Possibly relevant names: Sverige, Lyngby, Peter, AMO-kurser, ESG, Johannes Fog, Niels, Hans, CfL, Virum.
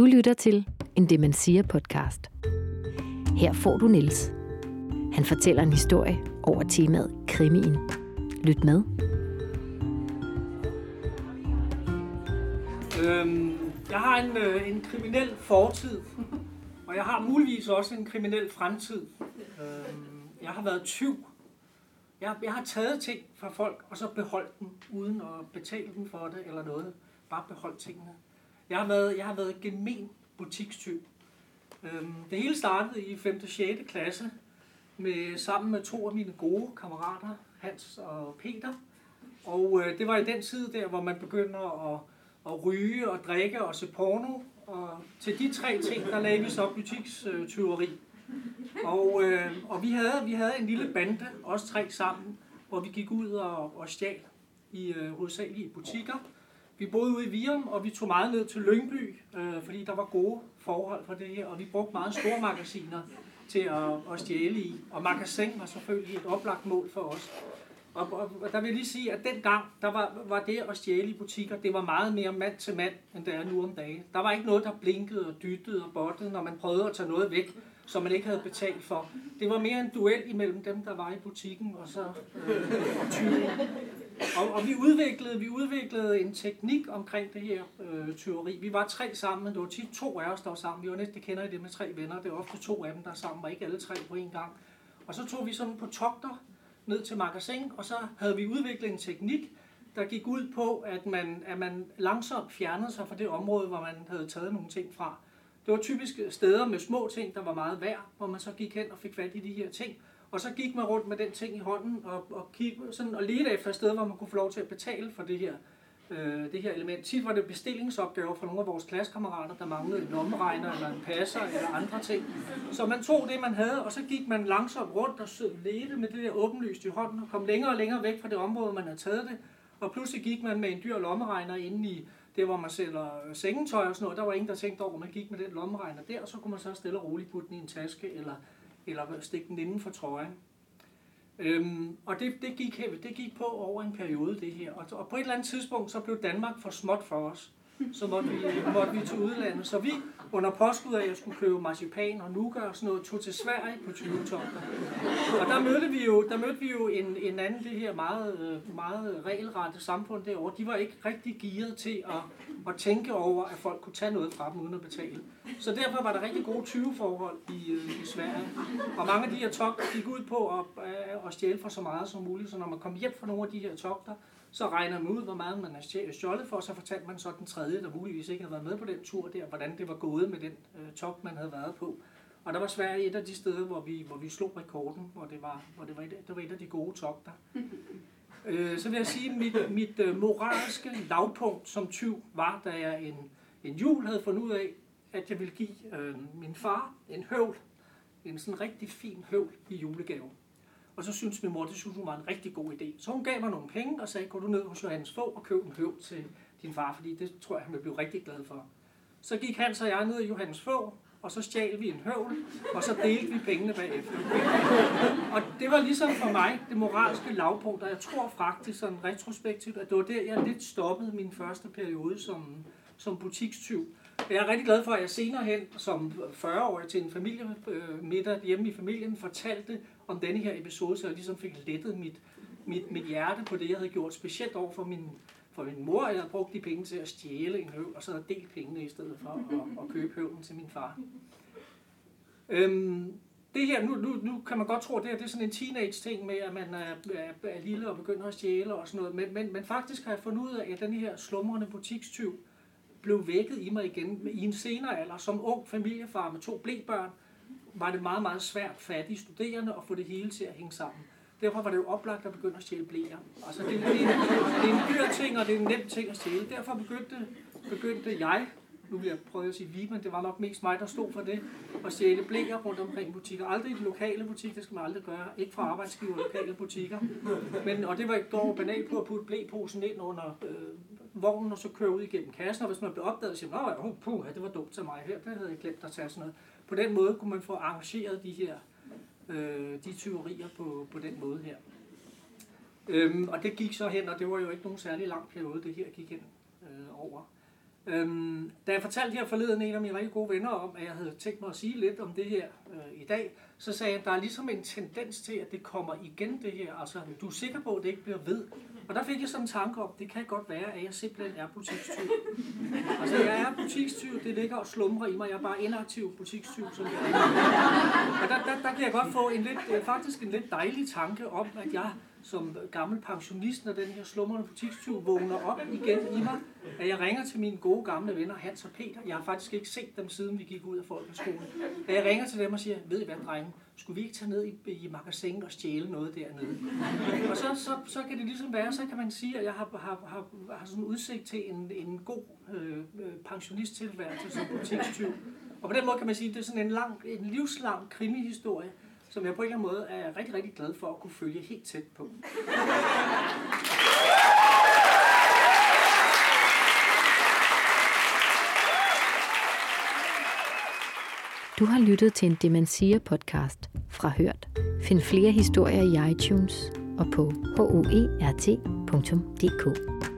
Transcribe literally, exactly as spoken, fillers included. Du lytter til en Det Man Siger podcast. Her får du Niels. Han fortæller en historie over temaet krimien. Lyt med. Øhm, jeg har en, øh, en kriminel fortid, og jeg har muligvis også en kriminel fremtid. Øhm, jeg har været tyv. Jeg, jeg har taget ting fra folk, og så beholdt dem, uden at betale dem for det eller noget. Bare beholdt tingene. Jeg har været, jeg har været gemen butikstyv. Øhm, det hele startede i femte og sjette klasse, med, sammen med to af mine gode kammerater, Hans og Peter. Og øh, det var i den side der, hvor man begynder at, at ryge og drikke og se porno. Og til de tre ting, der lagde vi så butikstyveri. Og, øh, og vi, havde, vi havde en lille bande, os tre sammen, hvor vi gik ud og, og stjal i øh, hovedsageligt i butikker. Vi boede ude i Virum, og vi tog meget ned til Lyngby, øh, fordi der var gode forhold for det her, og vi brugte meget store magasiner til at, at stjæle i. Og magasin var selvfølgelig et oplagt mål for os. Og, og, og der vil jeg lige sige, at dengang der var, var det at stjæle i butikker, det var meget mere mand til mand, end det er nu om dagen. Der var ikke noget, der blinkede og dyttede og bottede, når man prøvede at tage noget væk, som man ikke havde betalt for. Det var mere en duel imellem dem, der var i butikken, og så øh, tyvene. Og, og vi, udviklede, vi udviklede en teknik omkring det her øh, tyveri. Vi var tre sammen, men det var tit to af os, der var sammen. Vi var næsten, det kender I det med tre venner. Det var ofte to af dem, der sammen, var ikke alle tre på en gang. Og så tog vi sådan på togter ned til magasin, og så havde vi udviklet en teknik, der gik ud på, at man, at man langsomt fjernede sig fra det område, hvor man havde taget nogle ting fra. Det var typisk steder med små ting, der var meget værd, hvor man så gik hen og fik fat i de her ting. Og så gik man rundt med den ting i hånden og, og, sådan, og ledte efter et sted, hvor man kunne få lov til at betale for det her, øh, det her element. Tit var det bestillingsopgaver fra nogle af vores klassekammerater, der manglede en lommeregner eller en passer eller andre ting. Så man tog det, man havde, og så gik man langsomt rundt og ledte med det der åbenlyst i hånden og kom længere og længere væk fra det område, man havde taget det. Og pludselig gik man med en dyr lommeregner inde i det, hvor man sælger sengetøj og sådan noget. Der var ingen, der tænkte over, at man gik med den lommeregner der, og så kunne man så stille og roligt putte den i en taske eller eller stikke den inden for trøjen. Øhm, og det, det, gik, det gik på over en periode, det her. Og, og på et eller andet tidspunkt, så blev Danmark for småt for os. Så måtte vi, måtte vi til udlandet. Så vi, under påskud af, at jeg skulle købe marcipan og nougat og sådan noget, tog til Sverige på tyve togter. Og der mødte vi jo, der mødte vi jo en, en anden, det her meget, meget regelrette samfund derovre. De var ikke rigtig gearet til at, at tænke over, at folk kunne tage noget fra dem uden at betale. Så derfor var der rigtig gode tyveforhold i, i Sverige. Og mange af de her togter gik ud på at, at stjæle for så meget som muligt. Så når man kom hjem fra nogle af de her togter, så regner man ud, hvor meget man er stjålet for, så fortalte man så den tredje, der muligvis ikke havde været med på den tur der, hvordan det var gået med den øh, top, man havde været på. Og der var Sverige et af de steder, hvor vi, hvor vi slog rekorden, og det var, hvor det var, et, det var et af de gode togter. Øh, så vil jeg sige, at mit, mit øh, moralske lavpunkt som tyv var, da jeg en, en jul havde fundet ud af, at jeg ville give øh, min far en høvl, en sådan rigtig fin høvl i julegave. Og så syntes min mor, det synes hun var en rigtig god idé. Så hun gav mig nogle penge og sagde, gå du ned hos Johannes Fog og køb en høvl til din far, fordi det tror jeg, han ville blive rigtig glad for. Så gik han og jeg ned i Johannes Fog, og så stjal vi en høvl, og så delte vi pengene bagefter. Og det var ligesom for mig det moralske lavpunkt, og jeg tror faktisk sådan retrospektivt, at det var der, jeg lidt stoppede min første periode som, som butikstyv. Jeg er rigtig glad for, at jeg senere hen, som fyrre-årig til en familiemiddag hjemme i familien, fortalte om denne her episode, så jeg ligesom fik lettet mit, mit, mit hjerte på det, jeg havde gjort, specielt over for min, for min mor. Jeg havde brugt de penge til at stjæle en høvl, og så havde delt pengene i stedet for at, at købe høvlen til min far. Øhm, det her, nu, nu, nu kan man godt tro, at det her det er sådan en teenage-ting med, at man er, er, er lille og begynder at stjæle og sådan noget, men, men, men faktisk har jeg fundet ud af, at den her slumrende butikstyv blev vækket i mig igen i en senere alder. Som ung familiefar med to blebørn var det meget, meget svært fattige studerende at få det hele til at hænge sammen. Derfor var det jo oplagt at begynde at stjæle bleer. Altså det, det, det, det er en dyr ting, og det er en nem ting at stjæle. Derfor begyndte, begyndte jeg, nu vil jeg prøve at sige vi, men det var nok mest mig, der stod for det, at stjæle bleer rundt omkring butikker. Aldrig i de lokale butikker, det skal man aldrig gøre. Ikke fra arbejdsgiver og lokale butikker. Men, og det var ikke dog banalt på at putte bleposen ind under øh, vognen og så køre ud igennem kassen, og hvis man blev opdaget, så siger man, åh, puh, det var dumt til mig her, det havde jeg glemt at tage sådan noget. På den måde kunne man få arrangeret de her, øh, de tyverier på, på den måde her. Øhm, og det gik så hen, og det var jo ikke nogen særlig lang periode, det her gik hen øh, over. Øhm, da jeg fortalte her forleden en af mine rigtig gode venner om, at jeg havde tænkt mig at sige lidt om det her øh, i dag, så sagde jeg, at der er ligesom en tendens til, at det kommer igen det her. Altså, du er sikker på, at det ikke bliver ved. Og der fik jeg sådan en tanke om, det kan godt være, at jeg simpelthen er butikstyv. Altså, jeg er butikstyv, det ligger og slumrer i mig. Jeg er bare inaktiv butikstyv. Som jeg er. Og der, der, der kan jeg godt få en lidt, faktisk en lidt dejlig tanke om, at jeg som gammel pensionist, når den her slumrende butikstyv vågner op igen i mig, at jeg ringer til mine gode gamle venner, Hans og Peter. Jeg har faktisk ikke set dem, siden vi gik ud af folkeskolen. Da jeg ringer til dem og siger, ved I hvad, drenge, skulle vi ikke tage ned i, i magasin og stjæle noget dernede? Og så, så, så kan det ligesom være, så kan man sige, at jeg har, har, har, har sådan udsigt til en, en god øh, pensionisttilværelse som butikstyv. Og på den måde kan man sige, at det er sådan en, lang, en livslang krimihistorie, som jeg på en eller anden måde er rigtig, rigtig glad for at kunne følge helt tæt på. Du har lyttet til en Demensia-podcast fra Hørt. Find flere historier i iTunes og på h o e r t punktum d k.